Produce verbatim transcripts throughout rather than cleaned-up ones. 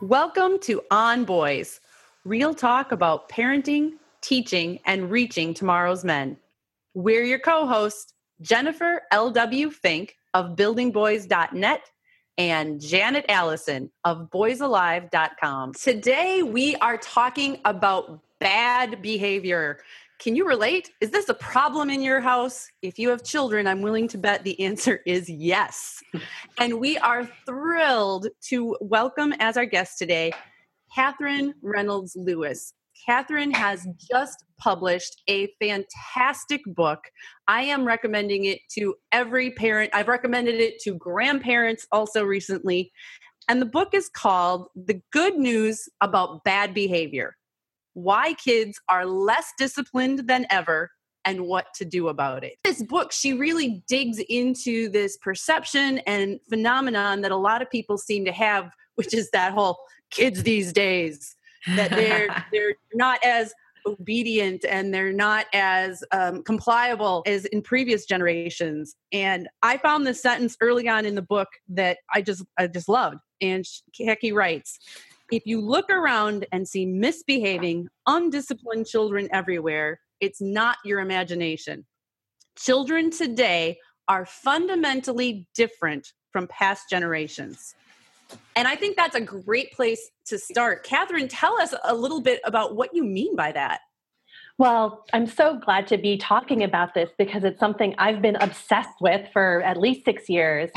Welcome to On Boys, real talk about parenting, teaching, and reaching tomorrow's men. We're your co-hosts, Jennifer L W. Fink of building boys dot net and Janet Allison of boys alive dot com. Today, we are talking about bad behavior. Can you relate? Is this a problem in your house? If you have children, I'm willing to bet the answer is yes. And we are thrilled to welcome as our guest today, Catherine Reynolds Lewis. Catherine has just published a fantastic book. I am recommending it to every parent. I've recommended it to grandparents also recently. And the book is called The Good News About Bad Behavior: Why Kids Are Less Disciplined Than Ever and What to Do About It. This book, she really digs into this perception and phenomenon that a lot of people seem to have, which is that whole kids these days, that they're they're not as obedient and they're not as um, compliable as in previous generations. And I found this sentence early on in the book that I just I just loved. And Hecky writes, "If you look around and see misbehaving, undisciplined children everywhere, it's not your imagination. Children today are fundamentally different from past generations." And I think that's a great place to start. Catherine, tell us a little bit about what you mean by that. Well, I'm so glad to be talking about this because it's something I've been obsessed with for at least six years.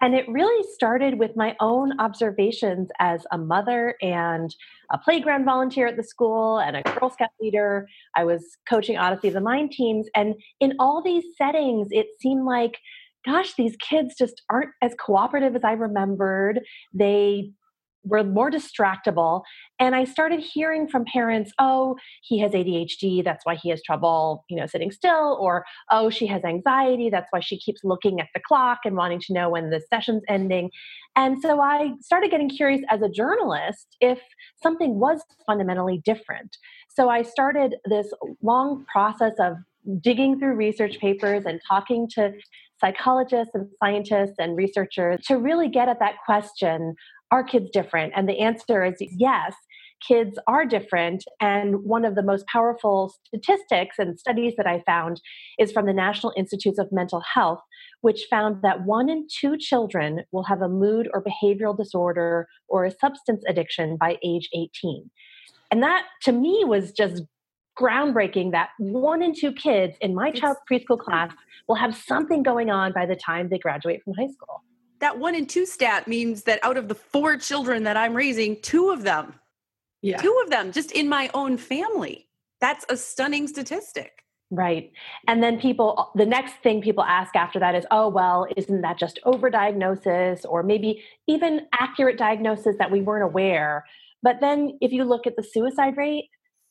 And it really started with my own observations as a mother and a playground volunteer at the school and a Girl Scout leader. I was coaching Odyssey of the Mind teams. And in all these settings, it seemed like, gosh, these kids just aren't as cooperative as I remembered. They were more distractible. And I started hearing from parents, oh, he has A D H D. That's why he has trouble, you know, sitting still. Or, oh, she has anxiety. That's why she keeps looking at the clock and wanting to know when the session's ending. And so I started getting curious as a journalist if something was fundamentally different. So I started this long process of digging through research papers and talking to psychologists and scientists and researchers to really get at that question, are kids different? And the answer is yes, kids are different. And one of the most powerful statistics and studies that I found is from the National Institutes of Mental Health, which found that one in two children will have a mood or behavioral disorder or a substance addiction by age eighteen. And that to me was just groundbreaking, that one in two kids in my child's preschool class will have something going on by the time they graduate from high school. That one in two stat means that out of the four children that I'm raising, two of them, yeah. two of them just in my own family. That's a stunning statistic. Right. And then people, the next thing people ask after that is, oh, well, isn't that just overdiagnosis or maybe even accurate diagnosis that we weren't aware? But then if you look at the suicide rate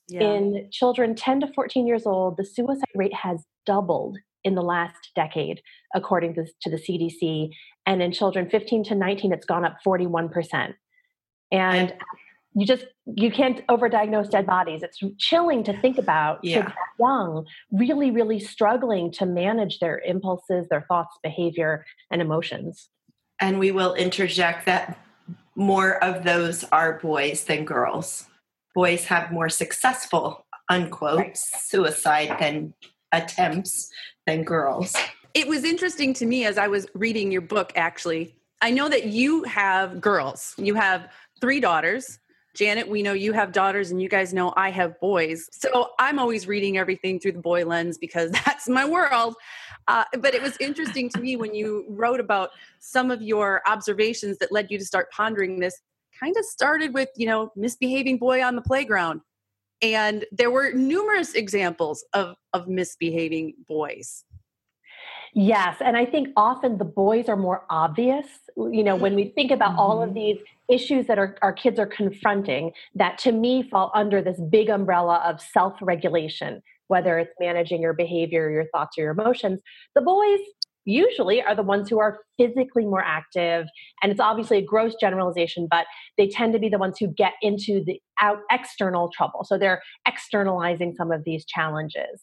yeah. in children ten to fourteen years old, the suicide rate has doubled in the last decade, according to, to the C D C. And in children fifteen to nineteen, it's gone up forty-one percent. And you just, you can't overdiagnose dead bodies. It's chilling to think about yeah. kids that young, really, really struggling to manage their impulses, their thoughts, behavior, and emotions. And we will interject that more of those are boys than girls. Boys have more successful, unquote, right. suicide than attempts than girls. It was interesting to me as I was reading your book, actually. I know that you have girls. You have three daughters. Janet, we know you have daughters, and you guys know I have boys. So I'm always reading everything through the boy lens because that's my world. Uh, but it was interesting to me when you wrote about some of your observations that led you to start pondering this. Kind of started with, you know, misbehaving boy on the playground. And there were numerous examples of, of misbehaving boys. Yes. And I think often the boys are more obvious. You know, when we think about mm-hmm. all of these issues that our, our kids are confronting, that to me fall under this big umbrella of self-regulation, whether it's managing your behavior, your thoughts, or your emotions, the boys usually are the ones who are physically more active. And it's obviously a gross generalization, but they tend to be the ones who get into the out external trouble. So they're externalizing some of these challenges.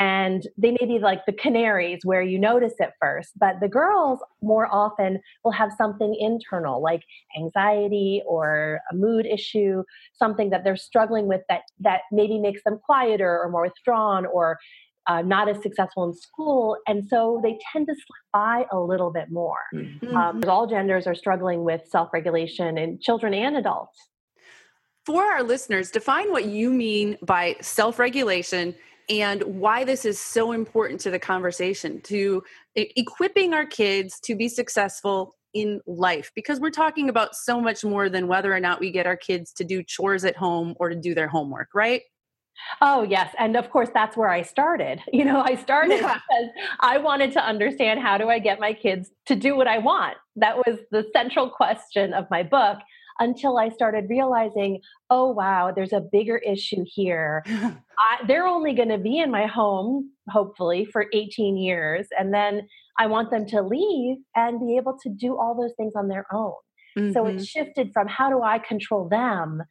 And they may be like the canaries where you notice it first, but the girls more often will have something internal like anxiety or a mood issue, something that they're struggling with that, that maybe makes them quieter or more withdrawn or Uh, not as successful in school. And so they tend to slip by a little bit more. Mm-hmm. Um, all genders are struggling with self-regulation in children and adults. For our listeners, define what you mean by self-regulation and why this is so important to the conversation, to equipping our kids to be successful in life, because we're talking about so much more than whether or not we get our kids to do chores at home or to do their homework, right? Oh, yes. And of course, that's where I started. You know, I started yeah. because I wanted to understand how do I get my kids to do what I want? That was the central question of my book until I started realizing, oh, wow, there's a bigger issue here. I, they're only going to be in my home, hopefully, for eighteen years. And then I want them to leave and be able to do all those things on their own. Mm-hmm. So it shifted from how do I control them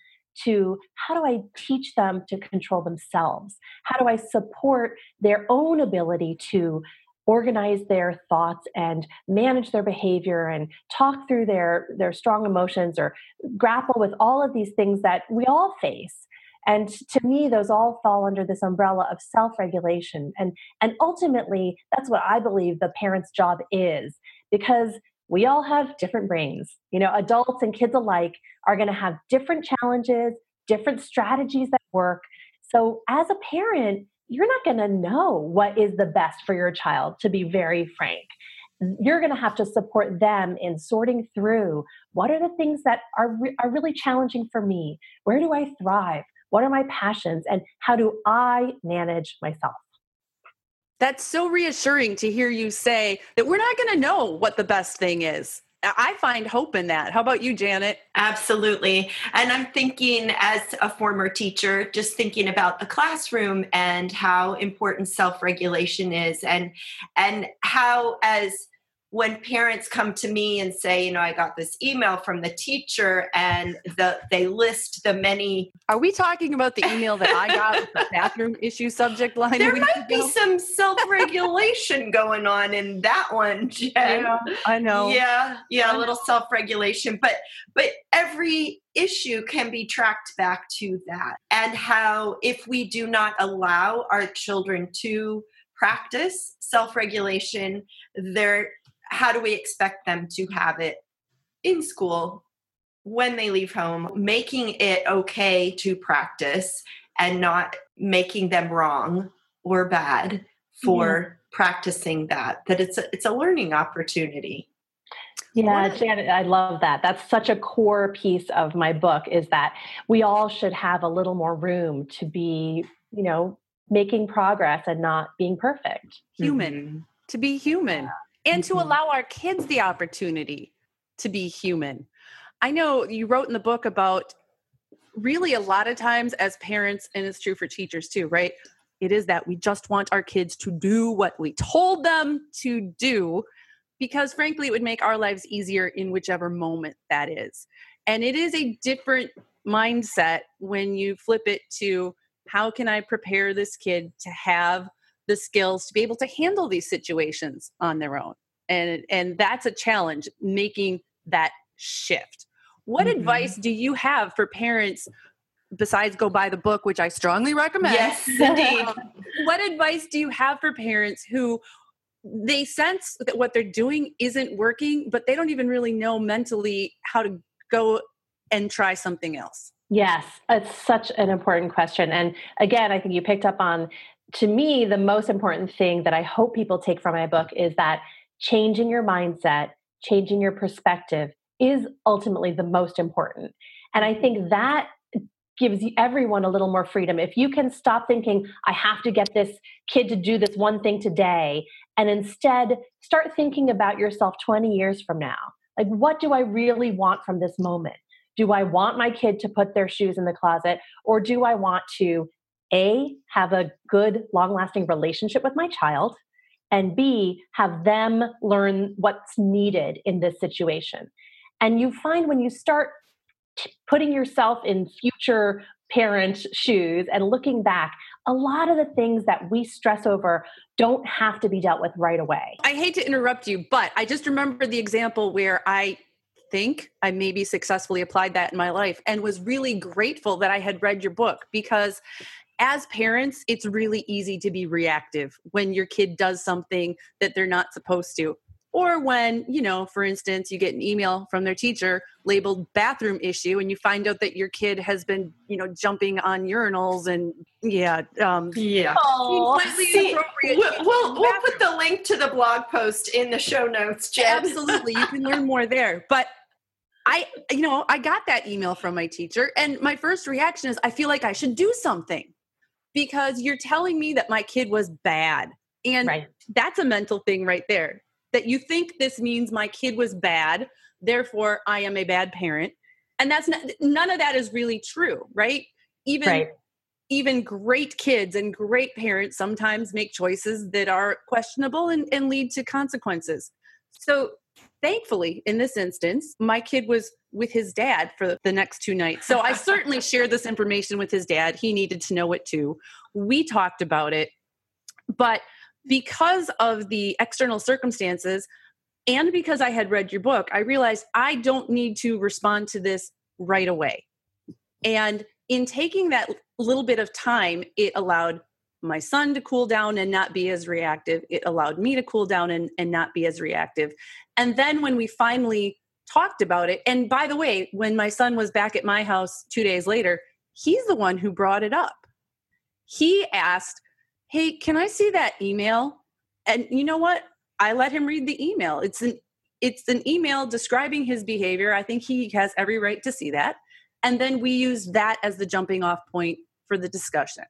to how do I teach them to control themselves? How do I support their own ability to organize their thoughts and manage their behavior and talk through their, their strong emotions or grapple with all of these things that we all face? And to me, those all fall under this umbrella of self-regulation. And, and ultimately, that's what I believe the parent's job is, because we all have different brains. You know, adults and kids alike are going to have different challenges, different strategies that work. So as a parent, you're not going to know what is the best for your child, to be very frank. You're going to have to support them in sorting through what are the things that are, re- are really challenging for me? Where do I thrive? What are my passions? And how do I manage myself? That's so reassuring to hear you say that we're not going to know what the best thing is. I find hope in that. How about you, Janet? Absolutely. And I'm thinking as a former teacher, just thinking about the classroom and how important self-regulation is and, and how as when parents come to me and say, you know, I got this email from the teacher and the, they list the many. Are we talking about the email that I got with the bathroom issue subject line? There might be some self-regulation going on in that one, Jen. Yeah, I know. Yeah, yeah, a little self-regulation. But but every issue can be tracked back to that. And how if we do not allow our children to practice self-regulation, they're how do we expect them to have it in school when they leave home, making it okay to practice and not making them wrong or bad for yeah. practicing that, that it's a, it's a learning opportunity. Yeah, Janet, I love that. That's such a core piece of my book is that we all should have a little more room to be, you know, making progress and not being perfect. Human, mm-hmm. to be human. Yeah. And to allow our kids the opportunity to be human. I know you wrote in the book about really a lot of times as parents, and it's true for teachers too, right? It is that we just want our kids to do what we told them to do because frankly, it would make our lives easier in whichever moment that is. And it is a different mindset when you flip it to how can I prepare this kid to have the skills to be able to handle these situations on their own. And, and that's a challenge, making that shift. What mm-hmm. advice do you have for parents besides go buy the book, which I strongly recommend? Yes, indeed. What advice do you have for parents who they sense that what they're doing isn't working, but they don't even really know mentally how to go and try something else? Yes, it's such an important question. And again, I think you picked up on, to me, the most important thing that I hope people take from my book is that changing your mindset, changing your perspective is ultimately the most important. And I think that gives everyone a little more freedom. If you can stop thinking, I have to get this kid to do this one thing today, and instead start thinking about yourself twenty years from now. Like, what do I really want from this moment? Do I want my kid to put their shoes in the closet? Or do I want to, A, have a good, long-lasting relationship with my child, and B, have them learn what's needed in this situation? And you find when you start t- putting yourself in future parent shoes and looking back, a lot of the things that we stress over don't have to be dealt with right away. I hate to interrupt you, but I just remember the example where I think I maybe successfully applied that in my life and was really grateful that I had read your book, because as parents, it's really easy to be reactive when your kid does something that they're not supposed to. Or when, you know, for instance, you get an email from their teacher labeled bathroom issue and you find out that your kid has been, you know, jumping on urinals and yeah. Um, yeah. Oh, see, we'll, we'll, we'll put the link to the blog post in the show notes, Jen. Absolutely. You can learn more there. But I, you know, I got that email from my teacher and my first reaction is I feel like I should do something because you're telling me that my kid was bad. And right. That's a mental thing right there. That you think this means my kid was bad, therefore I am a bad parent. And that's not, none of that is really true, right? Even, right. even great kids and great parents sometimes make choices that are questionable and, and lead to consequences. So thankfully, in this instance, my kid was with his dad for the next two nights. So I certainly shared this information with his dad. He needed to know it too. We talked about it, but because of the external circumstances and because I had read your book, I realized I don't need to respond to this right away. And in taking that little bit of time, it allowed my son to cool down and not be as reactive. It allowed me to cool down and, and not be as reactive. And then when we finally talked about it, and by the way, when my son was back at my house two days later, he's the one who brought it up. He asked, hey, can I see that email? And you know what? I let him read the email. It's an it's an email describing his behavior. I think he has every right to see that. And then we used that as the jumping off point for the discussion.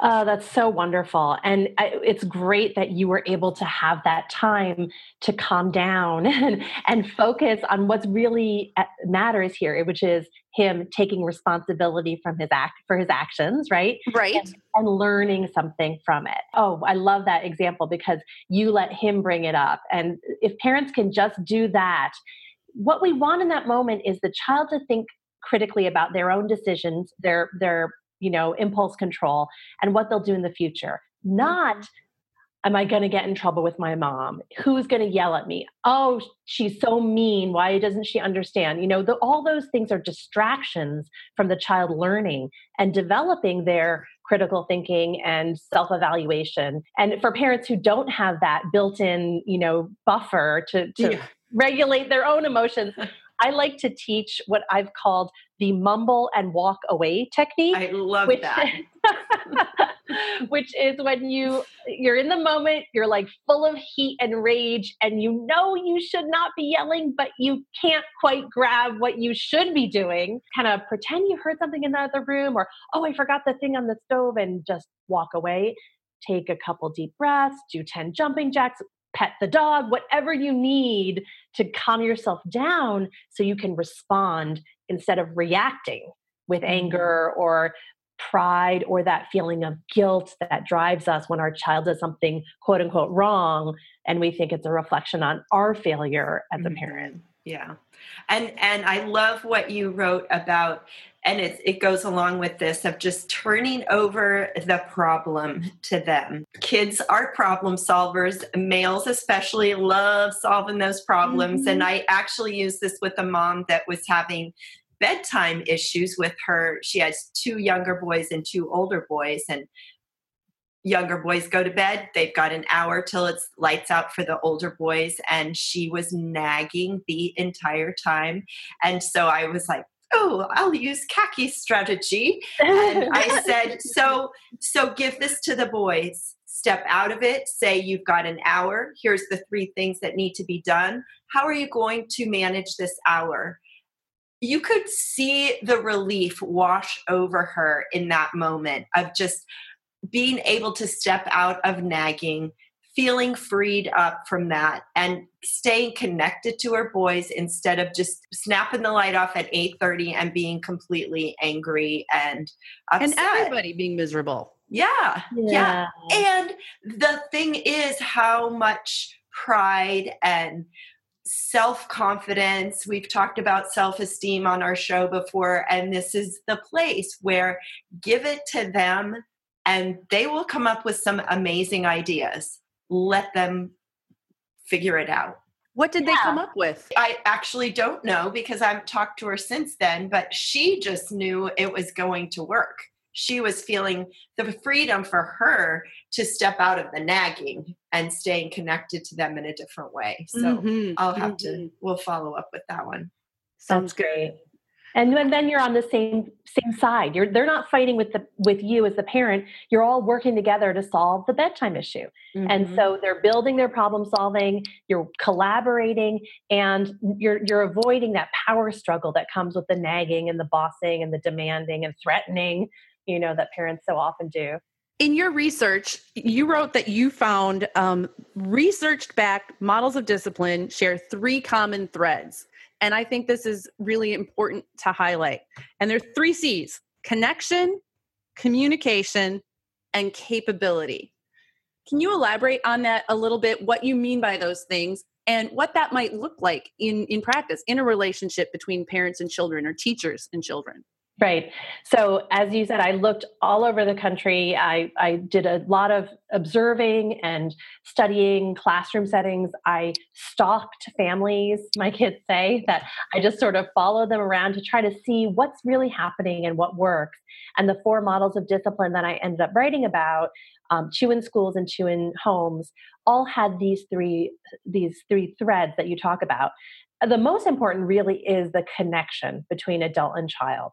Oh, that's so wonderful. And I, it's great that you were able to have that time to calm down and, and focus on what's really matters here, which is him taking responsibility from his act for his actions, right? Right. And, and learning something from it. Oh, I love that example because you let him bring it up. And if parents can just do that, what we want in that moment is the child to think critically about their own decisions, their, their, you know, impulse control and what they'll do in the future. Not, am I going to get in trouble with my mom? Who's going to yell at me? Oh, she's so mean. Why doesn't she understand? You know, the, all those things are distractions from the child learning and developing their critical thinking and self-evaluation. And for parents who don't have that built-in, you know, buffer to, to yeah. regulate their own emotions, I like to teach what I've called the mumble and walk away technique. I love which, that. Which is when you, you're in the moment, you're like full of heat and rage, and you know you should not be yelling, but you can't quite grab what you should be doing. Kind of pretend you heard something in the other room, or, oh, I forgot the thing on the stove, and just walk away. Take a couple deep breaths, do ten jumping jacks, pet the dog, whatever you need to calm yourself down so you can respond instead of reacting with anger or pride or that feeling of guilt that drives us when our child does something quote unquote wrong and we think it's a reflection on our failure as a parent. Yeah. And and I love what you wrote about, and it, it goes along with this, of just turning over the problem to them. Kids are problem solvers. Males especially love solving those problems. Mm-hmm. And I actually used this with a mom that was having bedtime issues with her. She has two younger boys and two older boys. And younger boys go to bed. They've got an hour till it's lights out for the older boys. And she was nagging the entire time. And so I was like, oh, I'll use khaki strategy. And I said, so, so give this to the boys. Step out of it. Say you've got an hour. Here's the three things that need to be done. How are you going to manage this hour? You could see the relief wash over her in that moment of just being able to step out of nagging, feeling freed up from that, and staying connected to her boys instead of just snapping the light off at eight thirty and being completely angry and upset. And everybody being miserable. Yeah, yeah. Yeah. And the thing is how much pride and self-confidence. We've talked about self-esteem on our show before, and this is the place where give it to them and they will come up with some amazing ideas. Let them figure it out. What did yeah. they come up with? I actually don't know because I've talked to her since then, but she just knew it was going to work. She was feeling the freedom for her to step out of the nagging and staying connected to them in a different way. So mm-hmm. I'll have mm-hmm. to, we'll follow up with that one. Sounds great. And then you're on the same same side. You're they're not fighting with the with you as the parent. You're all working together to solve the bedtime issue. Mm-hmm. And so they're building their problem solving, you're collaborating, and you're you're avoiding that power struggle that comes with the nagging and the bossing and the demanding and threatening, you know, that parents so often do. In your research, you wrote that you found um, research-backed models of discipline share three common threads. And I think this is really important to highlight. And there are three C's: connection, communication, and capability. Can you elaborate on that a little bit, what you mean by those things and what that might look like in, in practice, in a relationship between parents and children or teachers and children? Right. So as you said, I looked all over the country. I, I did a lot of observing and studying classroom settings. I stalked families, my kids say, that I just sort of follow them around to try to see what's really happening and what works. And the four models of discipline that I ended up writing about, um, two in schools and two in homes, all had these three, these three threads that you talk about. The most important really is the connection between adult and child.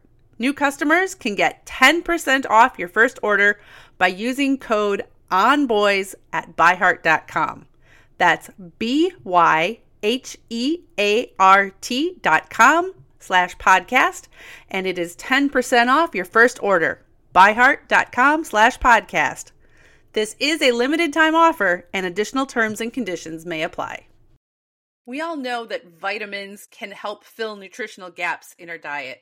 New customers can get ten percent off your first order by using code ONBOYS at byheart dot com. That's B-Y-H-E-A-R-T dot com slash podcast. And it is ten percent off your first order, byheart.com slash podcast. This is a limited time offer and additional terms and conditions may apply. We all know that vitamins can help fill nutritional gaps in our diet.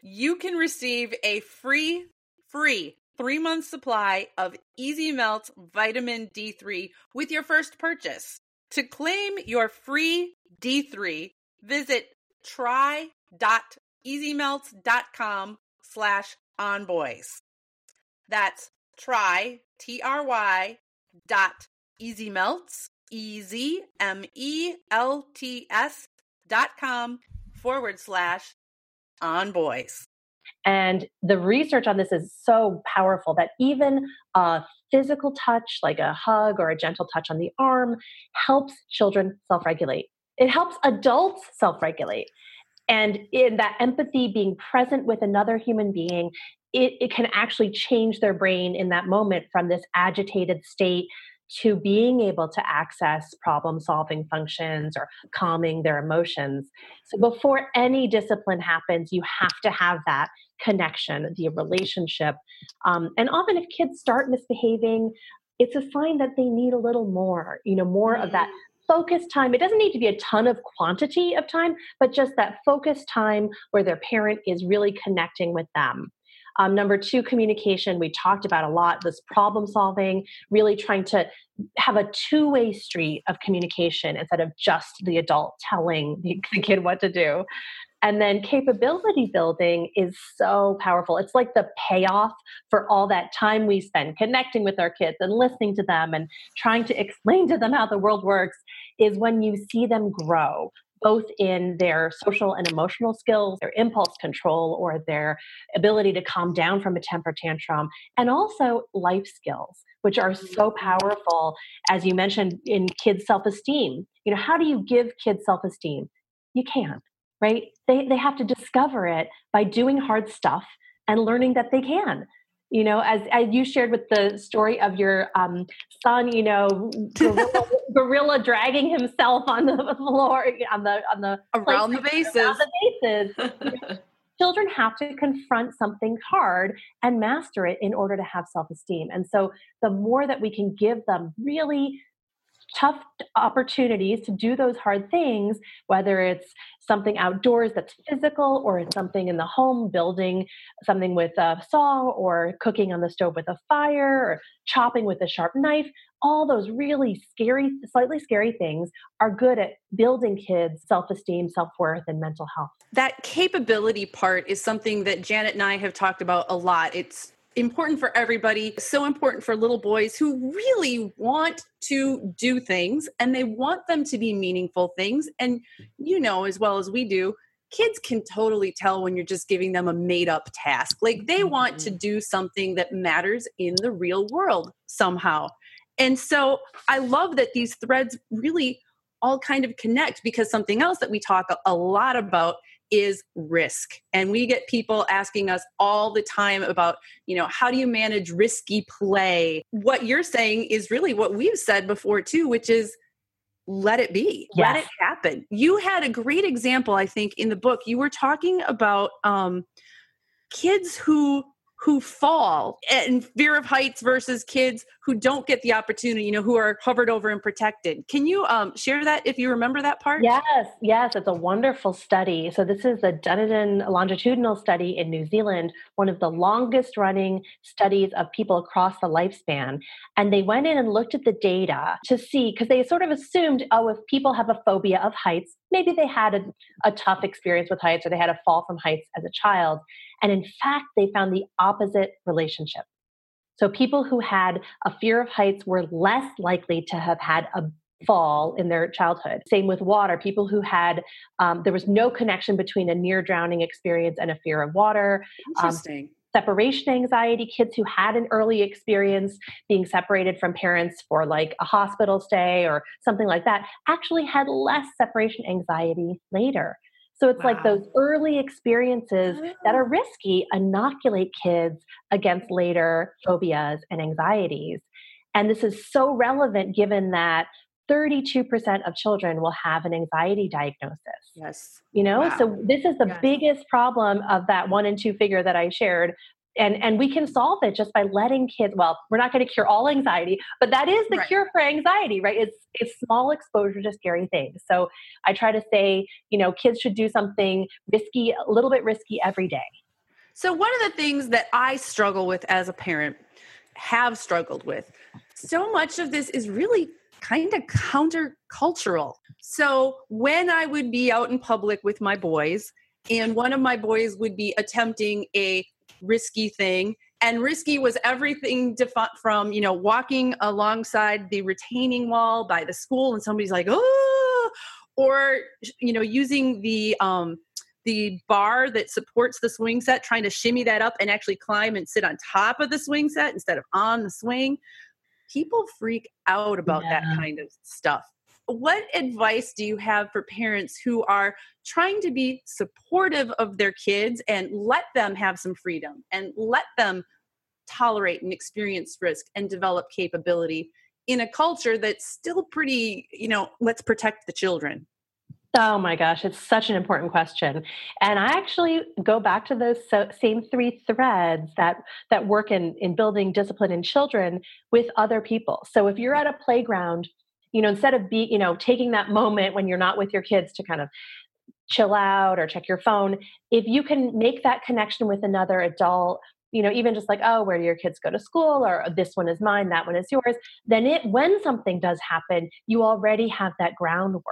you can receive a free free three-month supply of Easy Melt vitamin D three with your first purchase. To claim your free D three, visit try.easymelt.com slash onboys. That's try, T R Y, dot easymelts, E Z M E L T S dot com forward slash onboys. And the research on this is so powerful that even a physical touch, like a hug or a gentle touch on the arm, helps children self-regulate. It helps adults self-regulate. And in that empathy, being present with another human being, it, it can actually change their brain in that moment from this agitated state to being able to access problem-solving functions or calming their emotions. So before any discipline happens, you have to have that connection, the relationship. Um, and often if kids start misbehaving, it's a sign that they need a little more, you know, more mm-hmm. of that focused time. It doesn't need to be a ton of quantity of time, but just that focused time where their parent is really connecting with them. Um, number two, communication. We talked about a lot, this problem solving, really trying to have a two-way street of communication instead of just the adult telling the, the kid what to do. And then capability building is so powerful. It's like the payoff for all that time we spend connecting with our kids and listening to them and trying to explain to them how the world works, is when you see them grow, both in their social and emotional skills, their impulse control, or their ability to calm down from a temper tantrum, and also life skills, which are so powerful, as you mentioned, in kids' self-esteem. You know, how do you give kids self-esteem? You can't, right? They they have to discover it by doing hard stuff and learning that they can. You know, as, as you shared with the story of your um, son, you know, gorilla, gorilla dragging himself on the floor, on the on the around the bases. Around the bases. You know, children have to confront something hard and master it in order to have self-esteem. And so, the more that we can give them really tough opportunities to do those hard things, whether it's something outdoors that's physical, or it's something in the home, building something with a saw, or cooking on the stove with a fire, or chopping with a sharp knife, all those really scary, slightly scary things are good at building kids' self-esteem, self-worth, and mental health. That capability part is something that Janet and I have talked about a lot. It's important for everybody, so important for little boys who really want to do things, and they want them to be meaningful things. And you know as well as we do, kids can totally tell when you're just giving them a made-up task. Like, they want to do something that matters in the real world somehow. And so I love that these threads really all kind of connect, because something else that we talk a lot about is risk. And we get people asking us all the time about, you know, how do you manage risky play? What you're saying is really what we've said before too, which is let it be, yes. Let it happen. You had a great example, I think, in the book. You were talking about um, kids who who fall in fear of heights versus kids who don't get the opportunity, you know, who are hovered over and protected. Can you um, share that if you remember that part? Yes, yes. It's a wonderful study. So this is the Dunedin Longitudinal Study in New Zealand, one of the longest running studies of people across the lifespan. And they went in and looked at the data to see, because they sort of assumed, oh, if people have a phobia of heights, maybe they had a, a tough experience with heights, or they had a fall from heights as a child. And in fact, they found the opposite relationship. So people who had a fear of heights were less likely to have had a fall in their childhood. Same with water. People who had, um, there was no connection between a near drowning experience and a fear of water. Interesting. Um, separation anxiety, kids who had an early experience being separated from parents for like a hospital stay or something like that, actually had less separation anxiety later. So it's wow. like those early experiences that are risky inoculate kids against later phobias and anxieties. And this is so relevant given that thirty-two percent of children will have an anxiety diagnosis. Yes. You know, wow. so this is the yes. biggest problem of that one and two figure that I shared. And and we can solve it just by letting kids, well, we're not going to cure all anxiety, but that is the right. cure for anxiety, right? It's it's small exposure to scary things. So I try to say, you know, kids should do something risky, a little bit risky every day. So one of the things that I struggle with as a parent, have struggled with, so much of this is really kind of countercultural. So when I would be out in public with my boys, and one of my boys would be attempting a risky thing, and risky was everything defi- from, you know, walking alongside the retaining wall by the school and somebody's like, oh, or, you know, using the um, the bar that supports the swing set, trying to shimmy that up and actually climb and sit on top of the swing set instead of on the swing. People freak out about yeah. that kind of stuff. What advice do you have for parents who are trying to be supportive of their kids and let them have some freedom and let them tolerate and experience risk and develop capability in a culture that's still pretty, you know, let's protect the children? Oh my gosh, it's such an important question. And I actually go back to those so, same three threads that, that work in, in building discipline in children with other people. So if you're at a playground, you know, instead of be, you know, taking that moment when you're not with your kids to kind of chill out or check your phone, if you can make that connection with another adult, you know, even just like, oh, where do your kids go to school? Or this one is mine, that one is yours. Then it, when something does happen, you already have that groundwork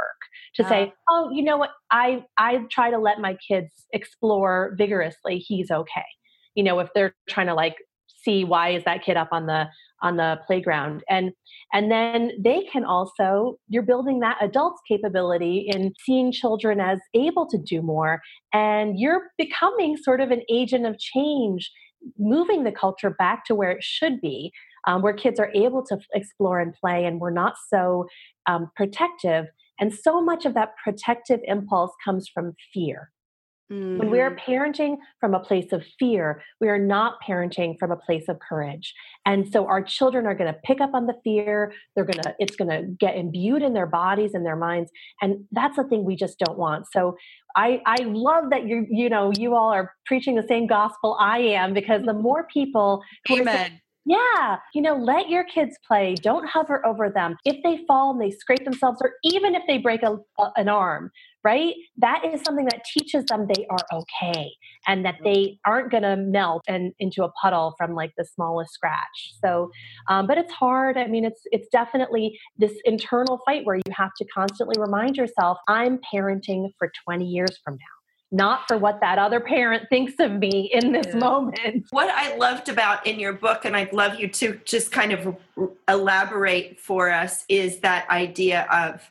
to uh, say, oh, you know what? I, I try to let my kids explore vigorously. He's okay. You know, if they're trying to like, see why is that kid up on the, on the playground? And, and then they can also, you're building that adult's capability in seeing children as able to do more. And you're becoming sort of an agent of change, moving the culture back to where it should be, um, where kids are able to explore and play and we're not so um, protective. And so much of that protective impulse comes from fear. Mm-hmm. When we're parenting from a place of fear, we are not parenting from a place of courage. And so our children are going to pick up on the fear. They're going to, it's going to get imbued in their bodies and their minds. And that's the thing we just don't want. So I, I love that you, you know, you all are preaching the same gospel I am, because the more people, amen. Yeah. You know, let your kids play. Don't hover over them. If they fall and they scrape themselves, or even if they break a, a, an arm, right? That is something that teaches them they are okay and that they aren't going to melt and into a puddle from like the smallest scratch. So, um, but it's hard. I mean, it's, it's definitely this internal fight where you have to constantly remind yourself, I'm parenting for twenty years from now, not for what that other parent thinks of me in this yeah. moment. What I loved about in your book, and I'd love you to just kind of elaborate for us, is that idea of,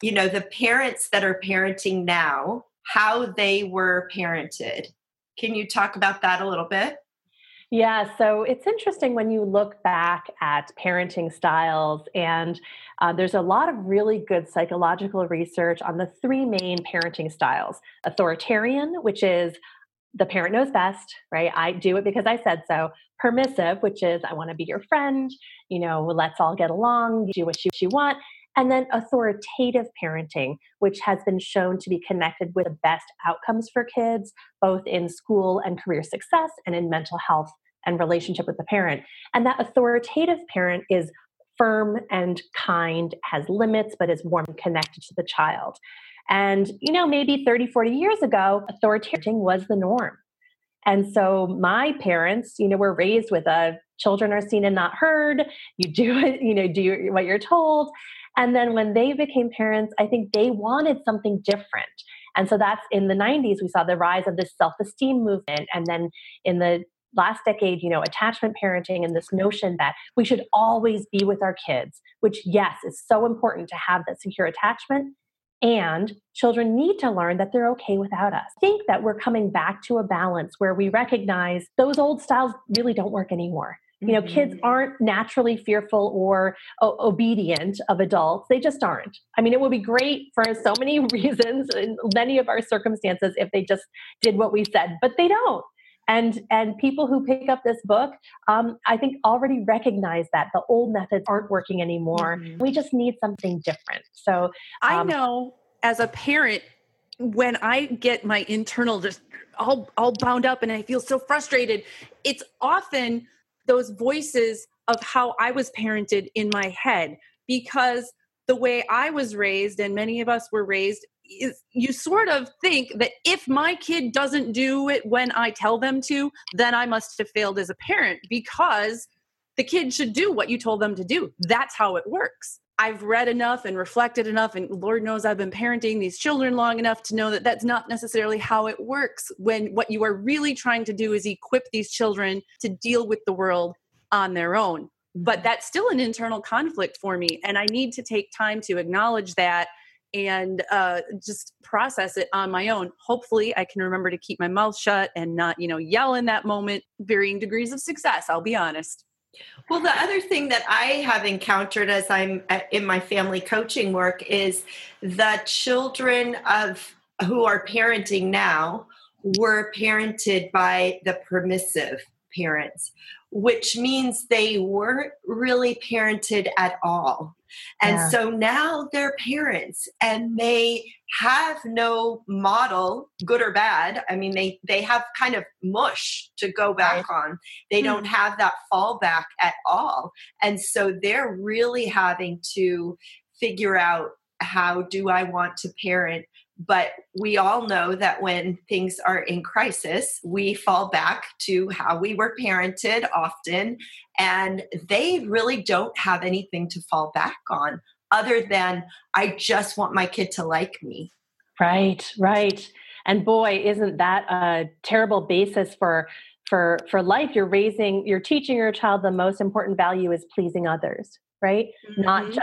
you know, the parents that are parenting now, how they were parented. Can you talk about that a little bit? Yeah, so it's interesting when you look back at parenting styles, and uh, there's a lot of really good psychological research on the three main parenting styles. Authoritarian, which is the parent knows best, right? I do it because I said so. Permissive, which is I want to be your friend, you know, let's all get along, do what you, what you want. And then authoritative parenting, which has been shown to be connected with the best outcomes for kids, both in school and career success and in mental health and relationship with the parent. And that authoritative parent is firm and kind, has limits, but is warm and connected to the child. And, you know, maybe thirty, forty years ago, authoritarian was the norm. And so my parents, you know, were raised with a children are seen and not heard. You do it, you know, do what you're told. And then when they became parents, I think they wanted something different. And so that's in the nineties, we saw the rise of this self-esteem movement. And then in the last decade, you know, attachment parenting and this notion that we should always be with our kids, which yes, is so important to have that secure attachment. And children need to learn that they're okay without us. I think that we're coming back to a balance where we recognize those old styles really don't work anymore. You know, kids aren't naturally fearful or o- obedient of adults. They just aren't. I mean, it would be great for so many reasons in many of our circumstances if they just did what we said, but they don't. And and people who pick up this book, um, I think already recognize that the old methods aren't working anymore. Mm-hmm. We just need something different. So um, I know as a parent, when I get my internal just all, all bound up and I feel so frustrated, it's often those voices of how I was parented in my head, because the way I was raised and many of us were raised is you sort of think that if my kid doesn't do it when I tell them to, then I must have failed as a parent because the kid should do what you told them to do. That's how it works. I've read enough and reflected enough, and Lord knows I've been parenting these children long enough to know that that's not necessarily how it works when what you are really trying to do is equip these children to deal with the world on their own. But that's still an internal conflict for me, and I need to take time to acknowledge that and uh, just process it on my own. Hopefully, I can remember to keep my mouth shut and not, you know, yell in that moment. Varying degrees of success, I'll be honest. Well, the other thing that I have encountered as I'm in my family coaching work is the children of who are parenting now were parented by the permissive parents, which means they weren't really parented at all. And yeah. So now they're parents and they have no model, good or bad. I mean, they, they have kind of mush to go back right. on. They mm-hmm. don't have that fallback at all. And so they're really having to figure out, how do I want to parent? But we all know that when things are in crisis, we fall back to how we were parented often, and they really don't have anything to fall back on other than, I just want my kid to like me. Right, right. And boy, isn't that a terrible basis for for for life? You're raising, you're teaching your child the most important value is pleasing others, right? Mm-hmm. Not just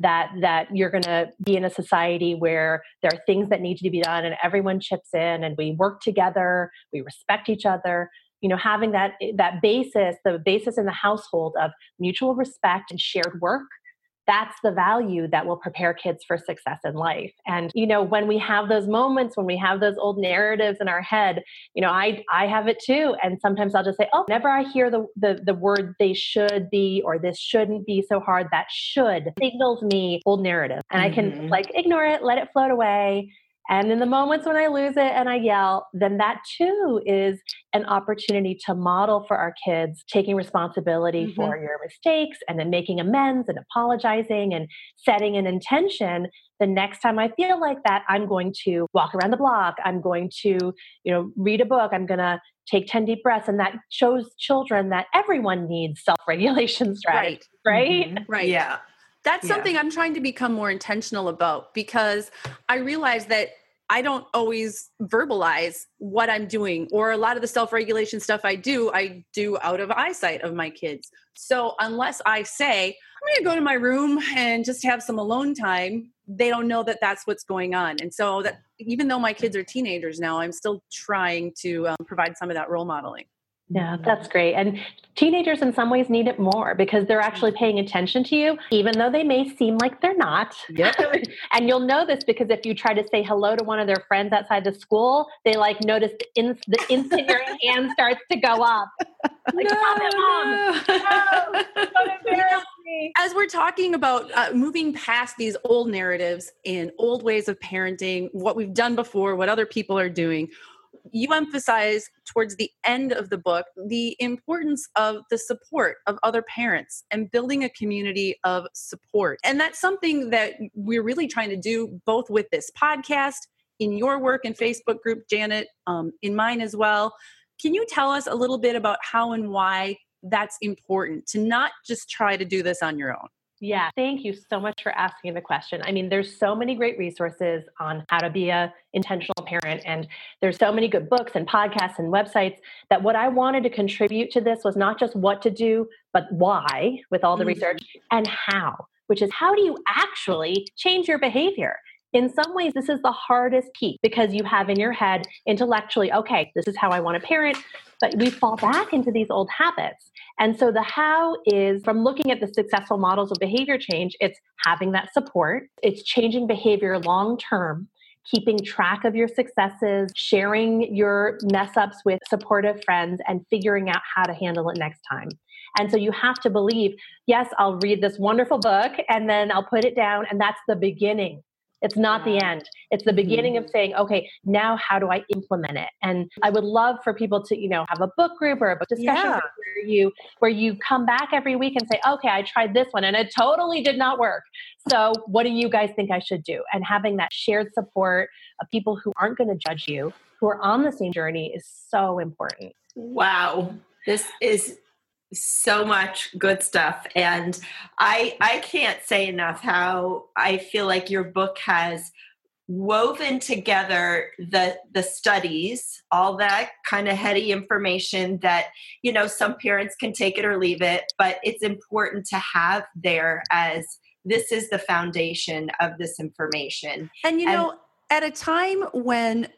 that that you're going to be in a society where there are things that need to be done and everyone chips in and we work together, we respect each other. You know, having that that basis, the basis in the household of mutual respect and shared work, that's the value that will prepare kids for success in life. And, you know, when we have those moments, when we have those old narratives in our head, you know, I I have it too. And sometimes I'll just say, oh, whenever I hear the, the, the word they should be, or this shouldn't be so hard, that should signals me old narrative. And mm-hmm. I can like ignore it, let it float away. And in the moments when I lose it and I yell, then that too is an opportunity to model for our kids, taking responsibility mm-hmm. for your mistakes and then making amends and apologizing and setting an intention. The next time I feel like that, I'm going to walk around the block. I'm going to, you know, read a book. I'm going to take ten deep breaths. And that shows children that everyone needs self-regulation strategies, right? Right. Mm-hmm. right. Yeah. That's yeah. something I'm trying to become more intentional about, because I realize that I don't always verbalize what I'm doing, or a lot of the self-regulation stuff I do, I do out of eyesight of my kids. So unless I say, I'm going to go to my room and just have some alone time, they don't know that that's what's going on. And so that even though my kids are teenagers now, I'm still trying to um, provide some of that role modeling. Yeah, that's great. And teenagers in some ways need it more, because they're actually paying attention to you, even though they may seem like they're not. Yep. And you'll know this because if you try to say hello to one of their friends outside the school, they like notice the, in- the instant your hand starts to go up. Like, no, mom, no. No, don't embarrass me. As we're talking about uh, moving past these old narratives and old ways of parenting, what we've done before, what other people are doing, you emphasize towards the end of the book the importance of the support of other parents and building a community of support. And that's something that we're really trying to do both with this podcast, in your work and Facebook group, Janet, um, in mine as well. Can you tell us a little bit about how and why that's important to not just try to do this on your own? Yeah. Thank you so much for asking the question. I mean, there's so many great resources on how to be a intentional parent, and there's so many good books and podcasts and websites that what I wanted to contribute to this was not just what to do, but why, with all the mm-hmm. research, and how, which is how do you actually change your behavior? In some ways, this is the hardest piece, because you have in your head intellectually, okay, this is how I want to parent, but we fall back into these old habits. And so the how is, from looking at the successful models of behavior change, it's having that support, it's changing behavior long-term, keeping track of your successes, sharing your mess-ups with supportive friends, and figuring out how to handle it next time. And so you have to believe, yes, I'll read this wonderful book and then I'll put it down, and that's the beginning It's not the end. It's the beginning of saying, okay, now how do I implement it? And I would love for people to, you know, have a book group or a book discussion yeah. where you where you come back every week and say, okay, I tried this one and it totally did not work. So what do you guys think I should do? And having that shared support of people who aren't going to judge you, who are on the same journey is so important. Wow. This is so much good stuff. And I I can't say enough how I feel like your book has woven together the the studies, all that kind of heady information that, you know, some parents can take it or leave it, but it's important to have there as this is the foundation of this information. And, you know, and- at a time when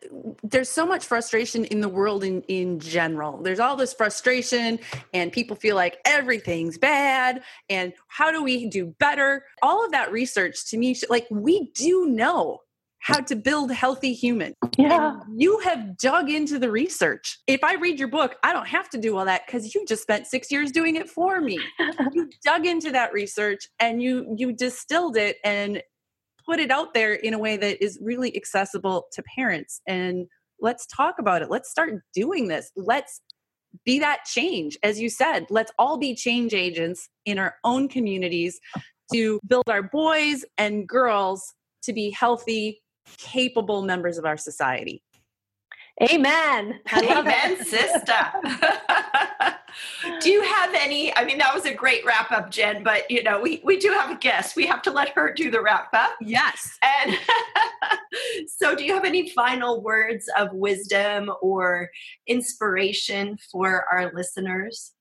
there's so much frustration in the world in, in general, there's all this frustration and people feel like everything's bad and how do we do better? All of that research to me, like we do know how to build healthy humans. Yeah. And you have dug into the research. If I read your book, I don't have to do all that because you just spent six years doing it for me. You dug into that research and you, you distilled it and put it out there in a way that is really accessible to parents. And let's talk about it. Let's start doing this. Let's be that change. As you said, let's all be change agents in our own communities to build our boys and girls to be healthy, capable members of our society. Amen. Amen, sister. Do you have any, I mean, that was a great wrap up, Jen, but you know, we, we do have a guest. We have to let her do the wrap up. Yes. And so do you have any final words of wisdom or inspiration for our listeners?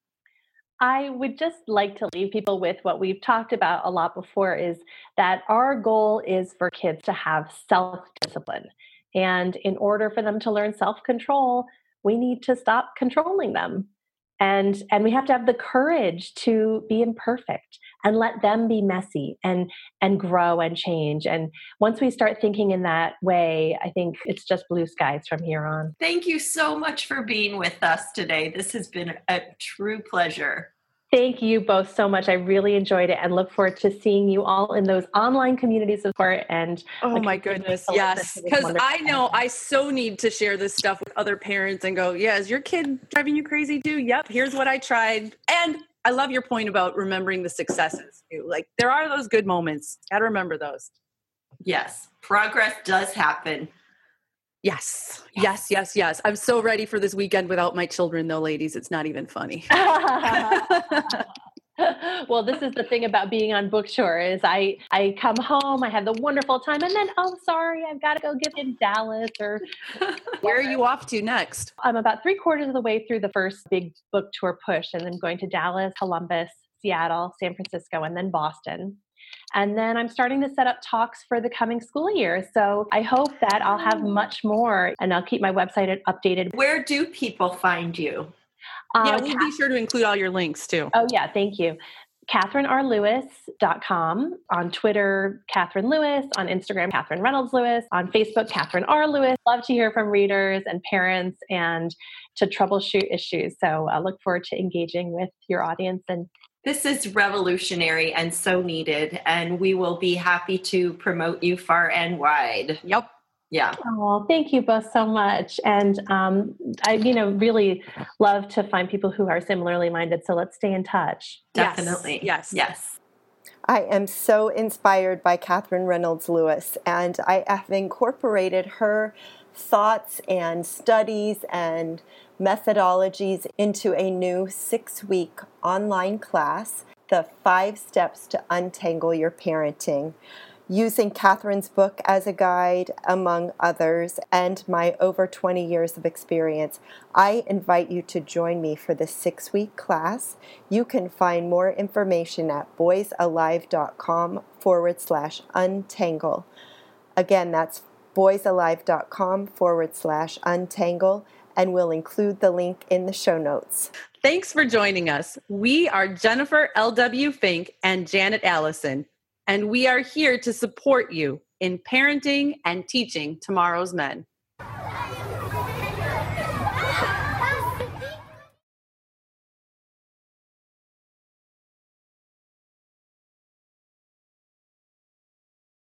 I would just like to leave people with what we've talked about a lot before is that our goal is for kids to have self-discipline. And in order for them to learn self-control, we need to stop controlling them. And and we have to have the courage to be imperfect and let them be messy and and grow and change. And once we start thinking in that way, I think it's just blue skies from here on. Thank you so much for being with us today. This has been a true pleasure. Thank you both so much. I really enjoyed it and look forward to seeing you all in those online communities of support. And oh my goodness, yes. Because I know I so need to share this stuff with other parents and go, yeah, is your kid driving you crazy too? Yep, here's what I tried. And I love your point about remembering the successes too. Like there are those good moments. Got to remember those. Yes, progress does happen. Yes. Yes, yes, yes. I'm so ready for this weekend without my children though, ladies. It's not even funny. Well, this is the thing about being on book tour is I, I come home, I have the wonderful time and then, oh, sorry, I've got to go get in Dallas or where are you off to next? I'm about three quarters of the way through the first big book tour push and then going to Dallas, Columbus, Seattle, San Francisco, and then Boston. And then I'm starting to set up talks for the coming school year. So I hope that I'll have much more and I'll keep my website updated. Where do people find you? Um, yeah, we'll be sure to include all your links too. Oh yeah, thank you. Catherine R Lewis dot com. On Twitter, Catherine Lewis. On Instagram, Catherine Reynolds Lewis. On Facebook, Catherine R. Lewis. Love to hear from readers and parents and to troubleshoot issues. So I look forward to engaging with your audience and this is revolutionary and so needed, and we will be happy to promote you far and wide. Yep. Yeah. Oh, thank you both so much. And um, I, you know, really love to find people who are similarly minded. So let's stay in touch. Definitely. Yes. Yes. Yes. I am so inspired by Catherine Reynolds Lewis, and I have incorporated her thoughts and studies and methodologies into a new six-week online class, The Five Steps to Untangle Your Parenting, using Catherine's book as a guide, among others, and my over twenty years of experience. I invite you to join me for this six-week class. You can find more information at boysalive.com forward slash untangle. Again, that's boysalive.com forward slash untangle. And we'll include the link in the show notes. Thanks for joining us. We are Jennifer L W. Fink and Janet Allison, and we are here to support you in parenting and teaching tomorrow's men.